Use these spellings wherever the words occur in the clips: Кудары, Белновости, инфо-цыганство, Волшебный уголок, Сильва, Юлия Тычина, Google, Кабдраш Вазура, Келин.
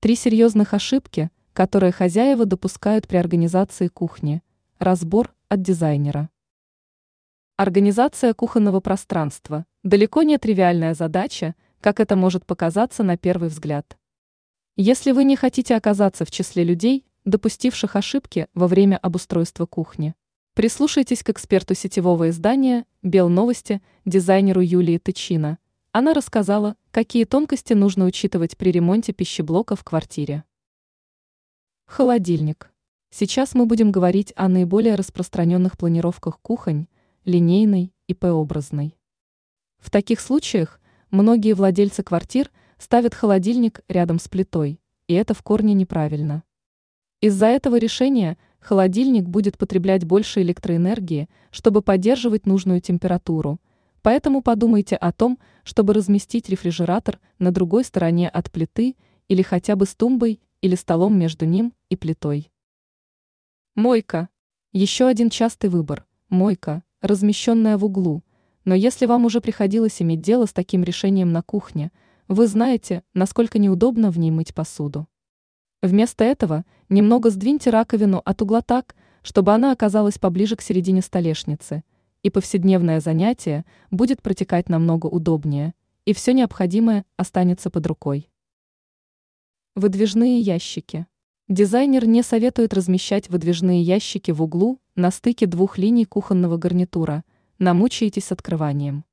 Три серьезных ошибки, которые хозяева допускают при организации кухни. Разбор от дизайнера. Организация кухонного пространства далеко не тривиальная задача, как это может показаться на первый взгляд. Если вы не хотите оказаться в числе людей, допустивших ошибки во время обустройства кухни, прислушайтесь к эксперту сетевого издания «Белновости», дизайнеру Юлии Тычина. Она рассказала, какие тонкости нужно учитывать при ремонте пищеблока в квартире. Холодильник. Сейчас мы будем говорить о наиболее распространенных планировках кухонь, линейной и П-образной. В таких случаях многие владельцы квартир ставят холодильник рядом с плитой, и это в корне неправильно. Из-за этого решения холодильник будет потреблять больше электроэнергии, чтобы поддерживать нужную температуру, поэтому подумайте о том, чтобы разместить рефрижератор на другой стороне от плиты или хотя бы с тумбой или столом между ним и плитой. Мойка. Еще один частый выбор – мойка, размещенная в углу. Но если вам уже приходилось иметь дело с таким решением на кухне, вы знаете, насколько неудобно в ней мыть посуду. Вместо этого немного сдвиньте раковину от угла так, чтобы она оказалась поближе к середине столешницы, и повседневное занятие будет протекать намного удобнее, и все необходимое останется под рукой. Выдвижные ящики. Дизайнер не советует размещать выдвижные ящики в углу на стыке двух линий кухонного гарнитура, намучаетесь с открыванием.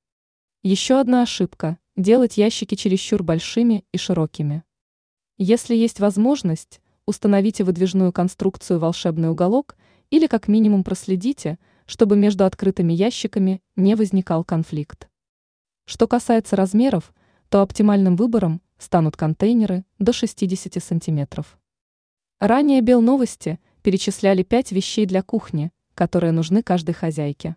Еще одна ошибка – делать ящики чересчур большими и широкими. Если есть возможность, установите выдвижную конструкцию «Волшебный уголок» или как минимум проследите, чтобы между открытыми ящиками не возникал конфликт. Что касается размеров, то оптимальным выбором станут контейнеры до 60 сантиметров. Ранее Белновости перечисляли 5 вещей для кухни, которые нужны каждой хозяйке.